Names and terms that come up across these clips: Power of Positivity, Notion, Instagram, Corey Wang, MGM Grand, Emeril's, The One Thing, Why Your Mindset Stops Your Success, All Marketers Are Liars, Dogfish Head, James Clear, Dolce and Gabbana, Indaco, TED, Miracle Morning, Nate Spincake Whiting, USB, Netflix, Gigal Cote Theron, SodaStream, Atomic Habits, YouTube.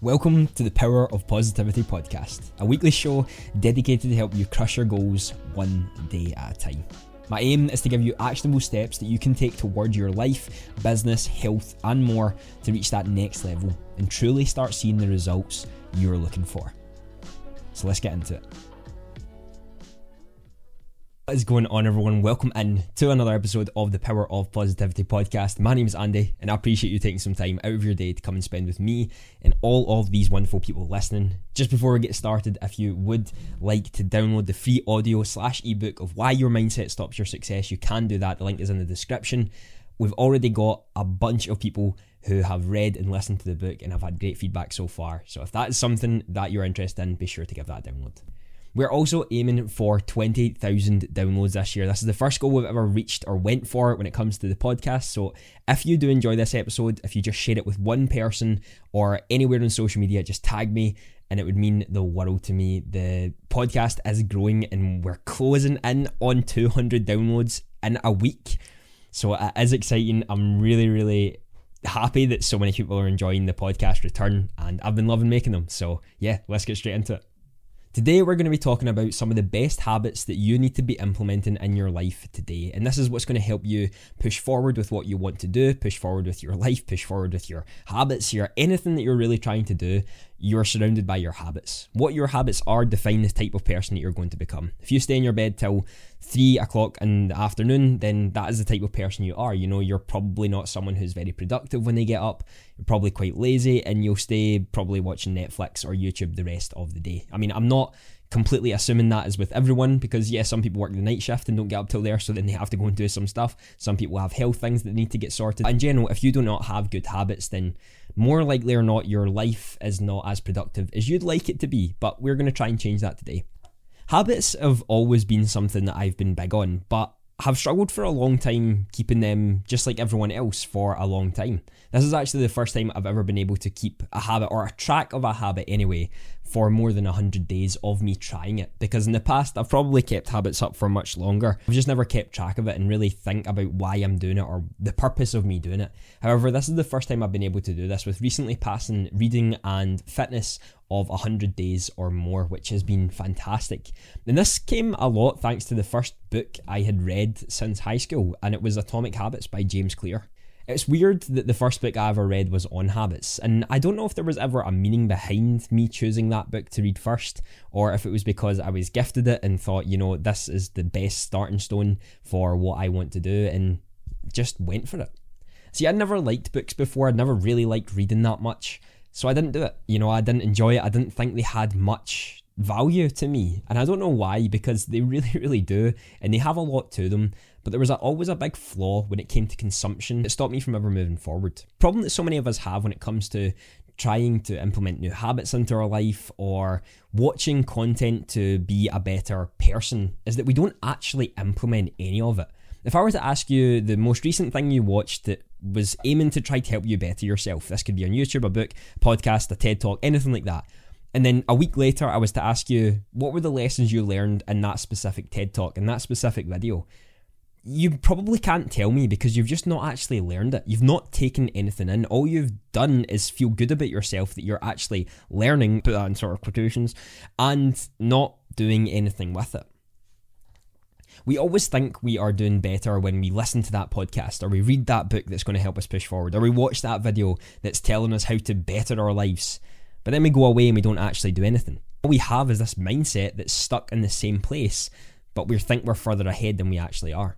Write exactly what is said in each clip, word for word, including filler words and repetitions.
Welcome to the Power of Positivity podcast, a weekly show dedicated to help you crush your goals one day at a time. My aim is to give you actionable steps that you can take toward your life, business, health, and more to reach that next level and truly start seeing the results you're looking for. So let's get into it. What is going on, everyone? Welcome in to another episode of the Power of Positivity podcast. My name is Andy, and I appreciate you taking some time out of your day to come and spend with me and all of these wonderful people listening. Just before we get started, if you would like to download the free audio slash ebook of Why Your Mindset Stops Your Success, you can do that. The link is in the description. We've already got a bunch of people who have read and listened to the book and have had great feedback so far. So if that is something that you're interested in, be sure to give that a download. We're also aiming for twenty thousand downloads this year. This is the first goal we've ever reached or went for when it comes to the podcast. So if you do enjoy this episode, if you just share it with one person or anywhere on social media, just tag me and it would mean the world to me. The podcast is growing and we're closing in on two hundred downloads in a week. So it is exciting. I'm really, really happy that so many people are enjoying the podcast return and I've been loving making them. So yeah, let's get straight into it. Today we're going to be talking about some of the best habits that you need to be implementing in your life today, and this is what's going to help you push forward with what you want to do, push forward with your life, push forward with your habits, your anything that you're really trying to do. You're surrounded by your habits. What your habits are define the type of person that you're going to become. If you stay in your bed till three o'clock in the afternoon, then that is the type of person you are. You know, you're probably not someone who's very productive when they get up. You're probably quite lazy and you'll stay probably watching Netflix or YouTube the rest of the day. I mean, I'm not completely assuming that is with everyone because yeah, some people work the night shift and don't get up till there, so then they have to go and do some stuff. Some people have health things that need to get sorted. In general, if you do not have good habits, then more likely or not, your life is not as productive as you'd like it to be, but we're going to try and change that today. Habits have always been something that I've been big on, but have struggled for a long time keeping them, just like everyone else, for a long time. This is actually the first time I've ever been able to keep a habit, or a track of a habit anyway, for more than one hundred days of me trying it, because in the past I've probably kept habits up for much longer. I've just never kept track of it and really think about why I'm doing it or the purpose of me doing it. However, this is the first time I've been able to do this, with recently passing reading and fitness of one hundred days or more, which has been fantastic. And this came a lot thanks to the first book I had read since high school, and it was Atomic Habits by James Clear. It's weird that the first book I ever read was on habits, and I don't know if there was ever a meaning behind me choosing that book to read first, or if it was because I was gifted it and thought, you know, this is the best starting stone for what I want to do, and just went for it. See, I'd never liked books before, I'd never really liked reading that much, so I didn't do it. You know, I didn't enjoy it, I didn't think they had much value to me, and I don't know why, because they really, really do, and they have a lot to them, but there was a, always a big flaw when it came to consumption. It stopped me from ever moving forward. Problem that so many of us have when it comes to trying to implement new habits into our life or watching content to be a better person is that we don't actually implement any of it. If I were to ask you the most recent thing you watched that was aiming to try to help you better yourself, this could be on YouTube, a book, a podcast, a TED Talk, anything like that, and then a week later, I was to ask you, what were the lessons you learned in that specific TED Talk, in that specific video? You probably can't tell me because you've just not actually learned it. You've not taken anything in. All you've done is feel good about yourself that you're actually learning, put that in sort of quotations, and not doing anything with it. We always think we are doing better when we listen to that podcast or we read that book that's going to help us push forward or we watch that video that's telling us how to better our lives. But then we go away and we don't actually do anything. What we have is this mindset that's stuck in the same place, but we think we're further ahead than we actually are.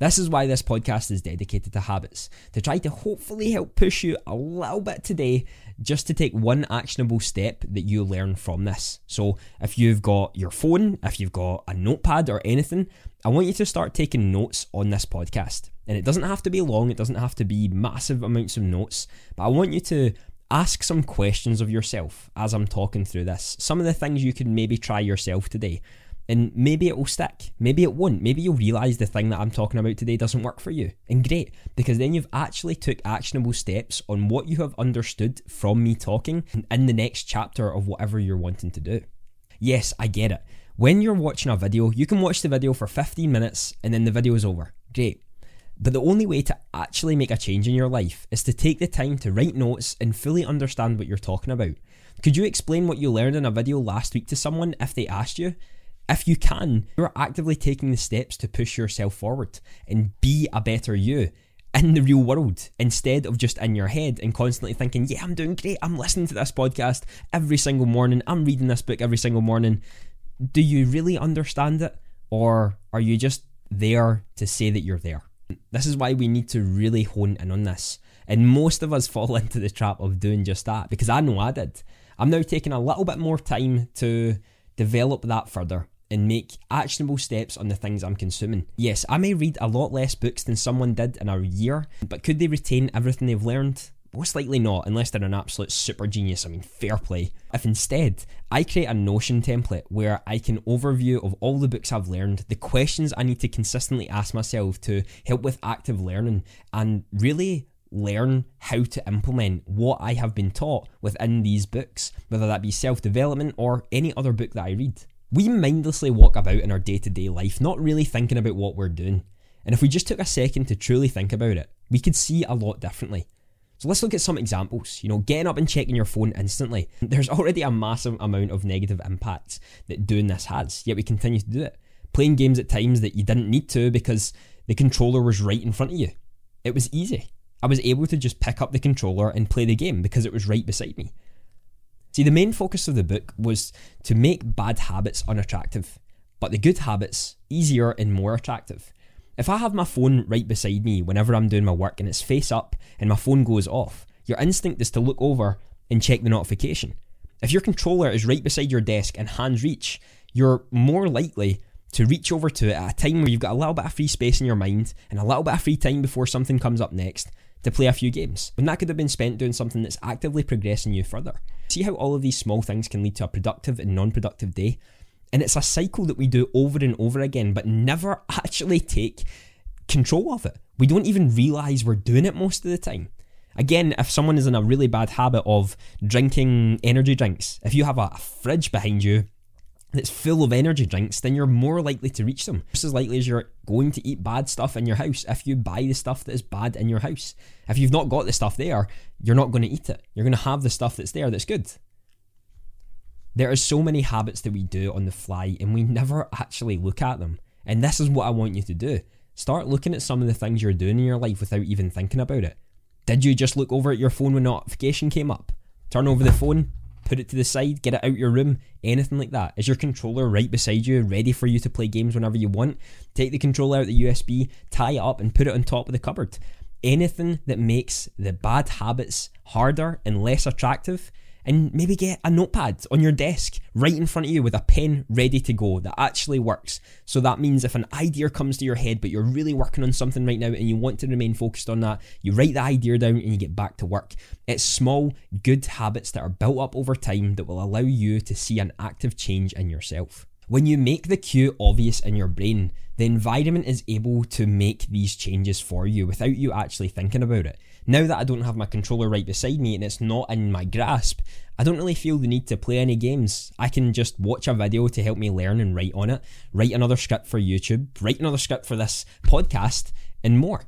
This is why this podcast is dedicated to habits, to try to hopefully help push you a little bit today just to take one actionable step that you learn from this. So if you've got your phone, if you've got a notepad or anything, I want you to start taking notes on this podcast. And it doesn't have to be long, it doesn't have to be massive amounts of notes, but I want you to ask some questions of yourself as I'm talking through this. Some of the things you can maybe try yourself today, and maybe it will stick, maybe it won't, maybe you'll realise the thing that I'm talking about today doesn't work for you, and great, because then you've actually took actionable steps on what you have understood from me talking in the next chapter of whatever you're wanting to do. Yes, I get it. When you're watching a video, you can watch the video for fifteen minutes and then the video is over. Great. But the only way to actually make a change in your life is to take the time to write notes and fully understand what you're talking about. Could you explain what you learned in a video last week to someone if they asked you? If you can, you're actively taking the steps to push yourself forward and be a better you in the real world, instead of just in your head and constantly thinking, yeah, I'm doing great, I'm listening to this podcast every single morning, I'm reading this book every single morning. Do you really understand it? Or are you just there to say that you're there? This is why we need to really hone in on this. And most of us fall into the trap of doing just that, because I know I did. I'm now taking a little bit more time to develop that further and make actionable steps on the things I'm consuming. Yes, I may read a lot less books than someone did in a year, but could they retain everything they've learned? Most likely not, unless they're an absolute super genius. I mean, fair play. If instead, I create a Notion template where I can overview of all the books I've learned, the questions I need to consistently ask myself to help with active learning, and really learn how to implement what I have been taught within these books, whether that be self-development or any other book that I read. We mindlessly walk about in our day-to-day life, not really thinking about what we're doing. And if we just took a second to truly think about it, we could see a lot differently. So let's look at some examples. You know, getting up and checking your phone instantly. There's already a massive amount of negative impacts that doing this has, yet we continue to do it. Playing games at times that you didn't need to because the controller was right in front of you. It was easy. I was able to just pick up the controller and play the game because it was right beside me. See, the main focus of the book was to make bad habits unattractive, but the good habits easier and more attractive. If I have my phone right beside me whenever I'm doing my work and it's face up and my phone goes off, your instinct is to look over and check the notification. If your controller is right beside your desk and hands reach, you're more likely to reach over to it at a time where you've got a little bit of free space in your mind and a little bit of free time before something comes up next to play a few games, when that could have been spent doing something that's actively progressing you further. See how all of these small things can lead to a productive and non-productive day? And it's a cycle that we do over and over again, but never actually take control of it. We don't even realize we're doing it most of the time. Again, if someone is in a really bad habit of drinking energy drinks, if you have a fridge behind you that's full of energy drinks, then you're more likely to reach them. Just as likely as you're going to eat bad stuff in your house if you buy the stuff that is bad in your house. If you've not got the stuff there, you're not going to eat it. You're going to have the stuff that's there that's good. There are so many habits that we do on the fly and we never actually look at them. And this is what I want you to do. Start looking at some of the things you're doing in your life without even thinking about it. Did you just look over at your phone when a notification came up? Turn over the phone, put it to the side, get it out your room, anything like that. Is your controller right beside you, ready for you to play games whenever you want? Take the controller out of the U S B, tie it up and put it on top of the cupboard. Anything that makes the bad habits harder and less attractive. And maybe get a notepad on your desk right in front of you with a pen ready to go that actually works. So that means if an idea comes to your head but you're really working on something right now and you want to remain focused on that, you write the idea down and you get back to work. It's small, good habits that are built up over time that will allow you to see an active change in yourself. When you make the cue obvious in your brain, the environment is able to make these changes for you without you actually thinking about it. Now that I don't have my controller right beside me and it's not in my grasp, I don't really feel the need to play any games. I can just watch a video to help me learn and write on it, write another script for YouTube, write another script for this podcast, and more.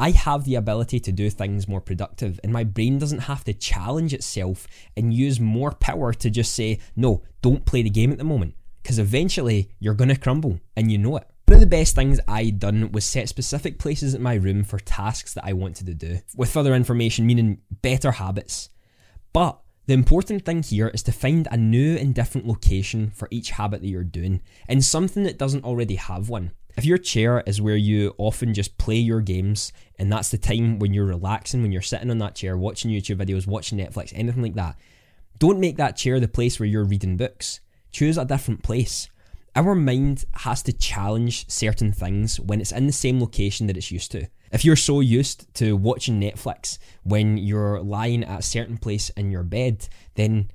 I have the ability to do things more productive and my brain doesn't have to challenge itself and use more power to just say, no, don't play the game at the moment, because eventually you're going to crumble and you know it. One of the best things I'd done was set specific places in my room for tasks that I wanted to do, with further information meaning better habits. But the important thing here is to find a new and different location for each habit that you're doing, and something that doesn't already have one. If your chair is where you often just play your games, and that's the time when you're relaxing, when you're sitting on that chair, watching YouTube videos, watching Netflix, anything like that, don't make that chair the place where you're reading books. Choose a different place. Our mind has to challenge certain things when it's in the same location that it's used to. If you're so used to watching Netflix when you're lying at a certain place in your bed, then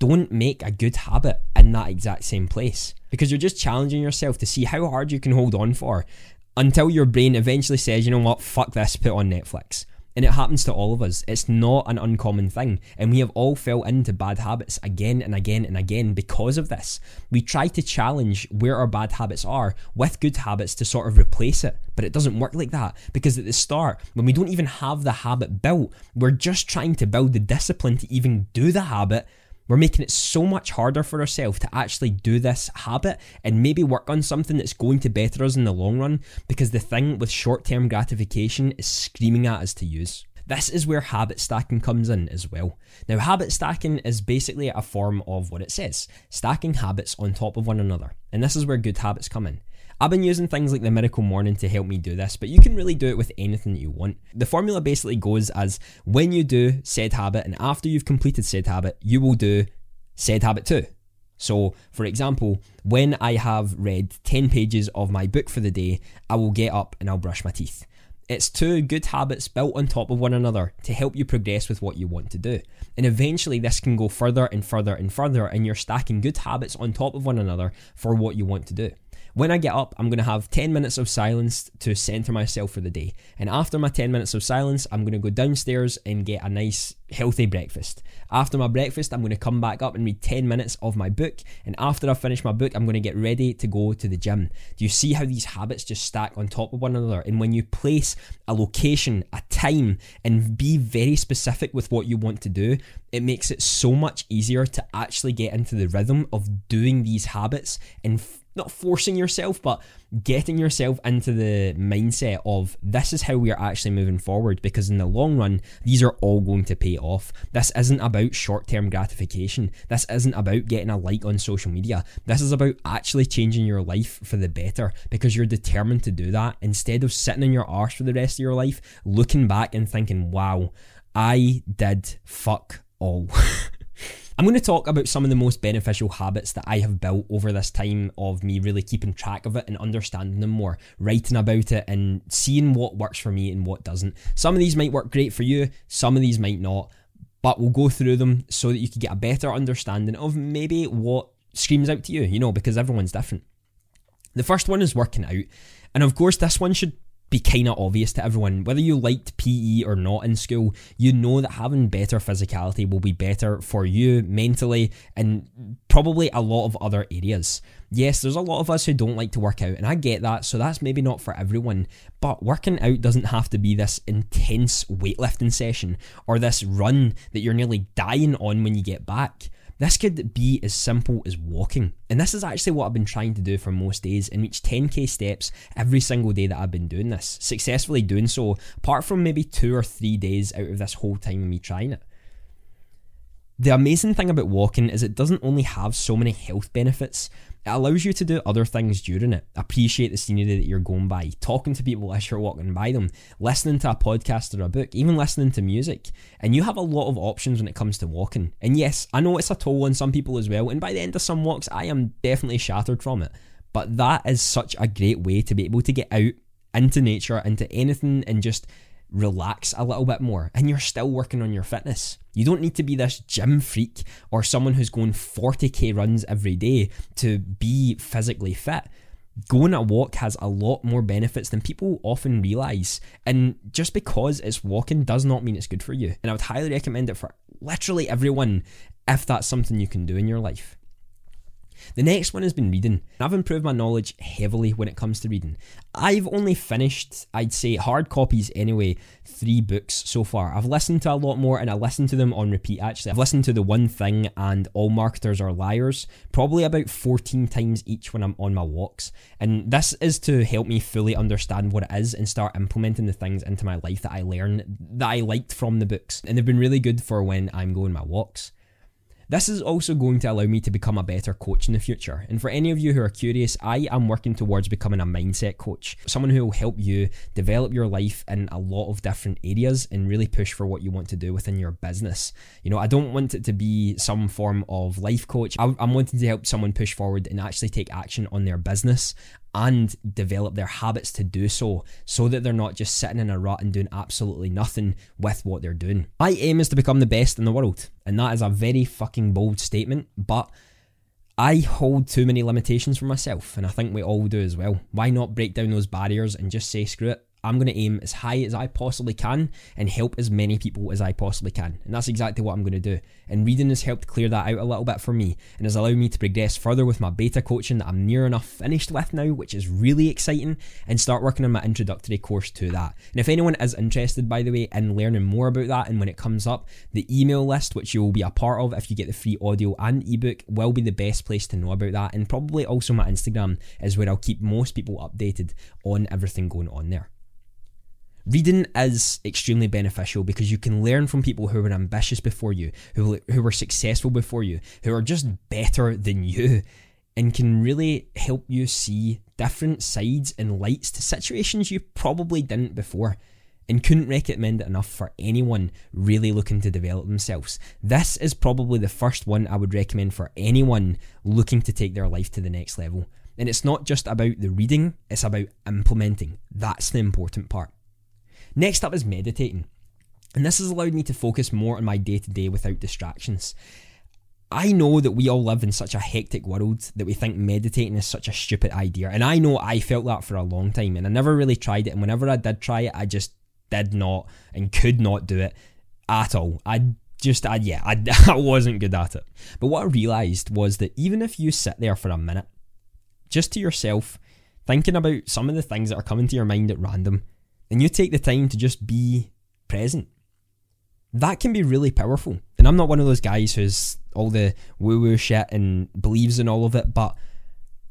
don't make a good habit in that exact same place, because you're just challenging yourself to see how hard you can hold on for until your brain eventually says, you know what, fuck this, put on Netflix. And it happens to all of us. It's not an uncommon thing. And we have all fell into bad habits again and again and again because of this. We try to challenge where our bad habits are with good habits to sort of replace it. But it doesn't work like that, because at the start, when we don't even have the habit built, we're just trying to build the discipline to even do the habit. We're making it so much harder for ourselves to actually do this habit and maybe work on something that's going to better us in the long run, because the thing with short-term gratification is screaming at us to use. This is where habit stacking comes in as well. Now, habit stacking is basically a form of what it says, stacking habits on top of one another. And this is where good habits come in. I've been using things like the Miracle Morning to help me do this, but you can really do it with anything that you want. The formula basically goes as, when you do said habit and after you've completed said habit, you will do said habit too. So, for example, when I have read ten pages of my book for the day, I will get up and I'll brush my teeth. It's two good habits built on top of one another to help you progress with what you want to do. And eventually this can go further and further and further, and you're stacking good habits on top of one another for what you want to do. When I get up, I'm going to have ten minutes of silence to center myself for the day. And after my ten minutes of silence, I'm going to go downstairs and get a nice healthy breakfast. After my breakfast, I'm going to come back up and read ten minutes of my book. And after I finish my book, I'm going to get ready to go to the gym. Do you see how these habits just stack on top of one another? And when you place a location, a time, and be very specific with what you want to do, it makes it so much easier to actually get into the rhythm of doing these habits and f- not forcing yourself, but getting yourself into the mindset of, this is how we are actually moving forward, because in the long run, these are all going to pay off. This isn't about short-term gratification. This isn't about getting a like on social media. This is about actually changing your life for the better, because you're determined to do that instead of sitting in your arse for the rest of your life, looking back and thinking, wow, I did fuck all. I'm going to talk about some of the most beneficial habits that I have built over this time of me really keeping track of it and understanding them more, writing about it and seeing what works for me and what doesn't. Some of these might work great for you, some of these might not, but we'll go through them so that you can get a better understanding of maybe what screams out to you, you know, because everyone's different. The first one is working out. And of course, this one should be kind of obvious to everyone. Whether you liked P E or not in school, you know that having better physicality will be better for you mentally and probably a lot of other areas. Yes, there's a lot of us who don't like to work out, and I get that, so that's maybe not for everyone, but working out doesn't have to be this intense weightlifting session or this run that you're nearly dying on when you get back. This could be as simple as walking. And this is actually what I've been trying to do for most days and reach ten k steps every single day that I've been doing this, successfully doing so, apart from maybe two or three days out of this whole time of me trying it. The amazing thing about walking is it doesn't only have so many health benefits, it allows you to do other things during it, appreciate the scenery that you're going by, talking to people as you're walking by them, listening to a podcast or a book, even listening to music. And you have a lot of options when it comes to walking. And yes, I know it's a toll on some people as well, and by the end of some walks, I am definitely shattered from it. But that is such a great way to be able to get out into nature, into anything, and just relax a little bit more, and you're still working on your fitness. You don't need to be this gym freak or someone who's going forty k runs every day to be physically fit. Going a walk has a lot more benefits than people often realize, and just because it's walking does not mean it's good for you, and I would highly recommend it for literally everyone if that's something you can do in your life. The next one has been reading. I've improved my knowledge heavily when it comes to reading. I've only finished, I'd say, hard copies anyway, three books so far. I've listened to a lot more, and I listened to them on repeat actually. I've listened to The One Thing and All Marketers Are Liars probably about fourteen times each when I'm on my walks. And this is to help me fully understand what it is and start implementing the things into my life that I learn, that I liked from the books. And they've been really good for when I'm going my walks. This is also going to allow me to become a better coach in the future. And for any of you who are curious, I am working towards becoming a mindset coach, someone who will help you develop your life in a lot of different areas and really push for what you want to do within your business. You know, I don't want it to be some form of life coach. I'm wanting to help someone push forward and actually take action on their business and develop their habits to do so, so that they're not just sitting in a rut and doing absolutely nothing with what they're doing. My aim is to become the best in the world, and that is a very fucking bold statement, but I hold too many limitations for myself, and I think we all do as well. Why not break down those barriers and just say, screw it, I'm going to aim as high as I possibly can and help as many people as I possibly can. And that's exactly what I'm going to do. And reading has helped clear that out a little bit for me and has allowed me to progress further with my beta coaching that I'm near enough finished with now, which is really exciting, and start working on my introductory course to that. And if anyone is interested, by the way, in learning more about that and when it comes up, the email list, which you will be a part of if you get the free audio and ebook, will be the best place to know about that. And probably also my Instagram is where I'll keep most people updated on everything going on there. Reading is extremely beneficial because you can learn from people who were ambitious before you, who who were successful before you, who are just better than you, and can really help you see different sides and lights to situations you probably didn't before. And couldn't recommend it enough for anyone really looking to develop themselves. This is probably the first one I would recommend for anyone looking to take their life to the next level. And it's not just about the reading, it's about implementing. That's the important part. Next up is meditating. And this has allowed me to focus more on my day-to-day without distractions. I know that we all live in such a hectic world that we think meditating is such a stupid idea. And I know I felt that for a long time and I never really tried it. And whenever I did try it, I just did not and could not do it at all. I just, I, yeah, I, I wasn't good at it. But what I realised was that even if you sit there for a minute, just to yourself, thinking about some of the things that are coming to your mind at random, and you take the time to just be present, that can be really powerful. And I'm not one of those guys who's all the woo-woo shit and believes in all of it, but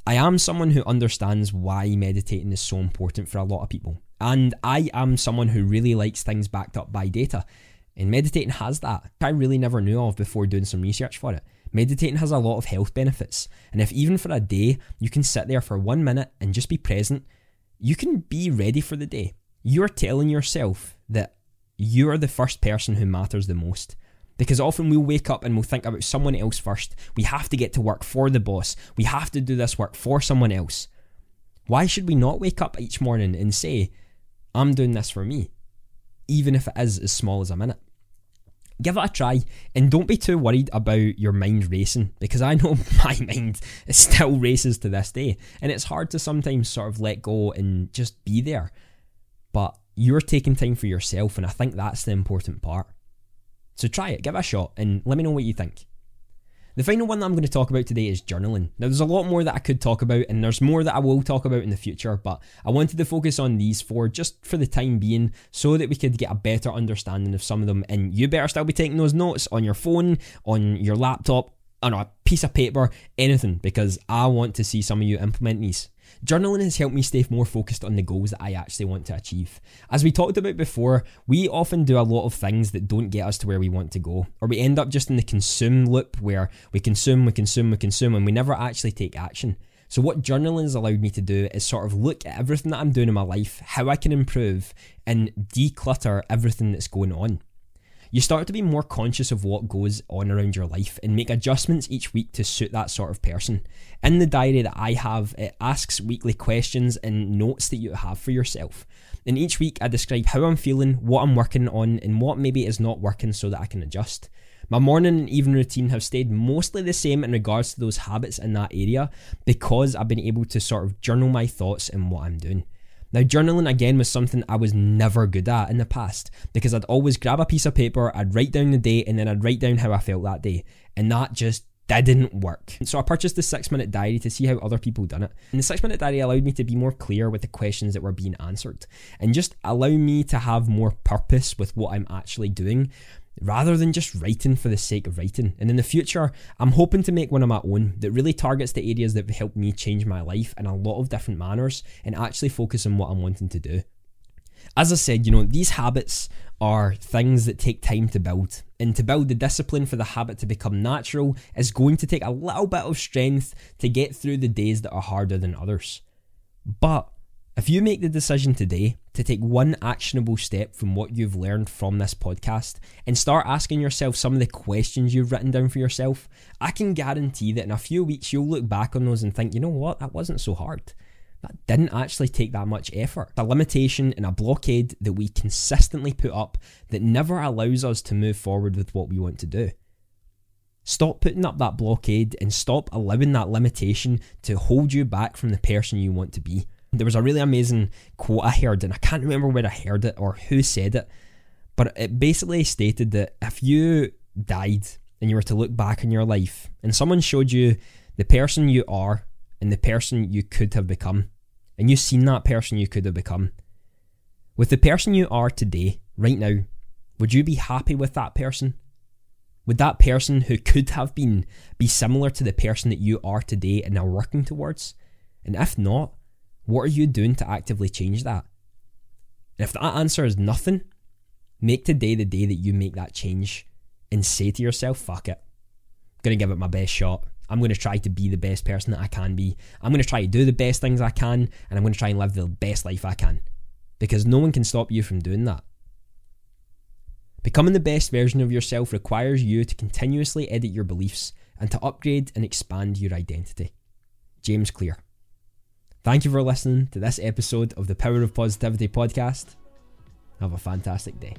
I am someone who understands why meditating is so important for a lot of people. And I am someone who really likes things backed up by data. And meditating has that. I really never knew of before doing some research for it. Meditating has a lot of health benefits. And if even for a day, you can sit there for one minute and just be present, you can be ready for the day. You're telling yourself that you're the first person who matters the most. Because often we'll wake up and we'll think about someone else first. We have to get to work for the boss. We have to do this work for someone else. Why should we not wake up each morning and say, I'm doing this for me, even if it is as small as a minute? Give it a try and don't be too worried about your mind racing, because I know my mind still races to this day and it's hard to sometimes sort of let go and just be there. But you're taking time for yourself and I think that's the important part. So try it, give it a shot and let me know what you think. The final one that I'm going to talk about today is journaling. Now there's a lot more that I could talk about and there's more that I will talk about in the future, but I wanted to focus on these four just for the time being so that we could get a better understanding of some of them, and you better still be taking those notes on your phone, on your laptop, on a piece of paper, anything, because I want to see some of you implement these. Journaling has helped me stay more focused on the goals that I actually want to achieve. As we talked about before, we often do a lot of things that don't get us to where we want to go, or we end up just in the consume loop where we consume, we consume, we consume, and we never actually take action. So what journaling has allowed me to do is sort of look at everything that I'm doing in my life, how I can improve, and declutter everything that's going on. You start to be more conscious of what goes on around your life and make adjustments each week to suit that sort of person. In the diary that I have, it asks weekly questions and notes that you have for yourself. And each week I describe how I'm feeling, what I'm working on, and what maybe is not working so that I can adjust. My morning and evening routine have stayed mostly the same in regards to those habits in that area because I've been able to sort of journal my thoughts and what I'm doing. Now, journaling again was something I was never good at in the past because I'd always grab a piece of paper, I'd write down the day, and then I'd write down how I felt that day. And that just didn't work. So I purchased the six-minute diary to see how other people done it. And the six-minute diary allowed me to be more clear with the questions that were being answered and just allow me to have more purpose with what I'm actually doing, rather than just writing for the sake of writing. And in the future, I'm hoping to make one of my own that really targets the areas that have helped me change my life in a lot of different manners and actually focus on what I'm wanting to do. As I said, you know, these habits are things that take time to build. And to build the discipline for the habit to become natural is going to take a little bit of strength to get through the days that are harder than others. But if you make the decision today to take one actionable step from what you've learned from this podcast and start asking yourself some of the questions you've written down for yourself, I can guarantee that in a few weeks you'll look back on those and think, you know what, that wasn't so hard. That didn't actually take that much effort. A limitation and a blockade that we consistently put up that never allows us to move forward with what we want to do. Stop putting up that blockade and stop allowing that limitation to hold you back from the person you want to be. There was a really amazing quote I heard, and I can't remember where I heard it or who said it, but it basically stated that if you died and you were to look back on your life and someone showed you the person you are and the person you could have become, and you've seen that person you could have become, with the person you are today, right now, would you be happy with that person? Would that person who could have been be similar to the person that you are today and are working towards? And if not, what are you doing to actively change that? And if that answer is nothing, make today the day that you make that change and say to yourself, fuck it. I'm going to give it my best shot. I'm going to try to be the best person that I can be. I'm going to try to do the best things I can, and I'm going to try and live the best life I can. Because no one can stop you from doing that. Becoming the best version of yourself requires you to continuously edit your beliefs and to upgrade and expand your identity. James Clear. Thank you for listening to this episode of the Power of Positivity podcast. Have a fantastic day.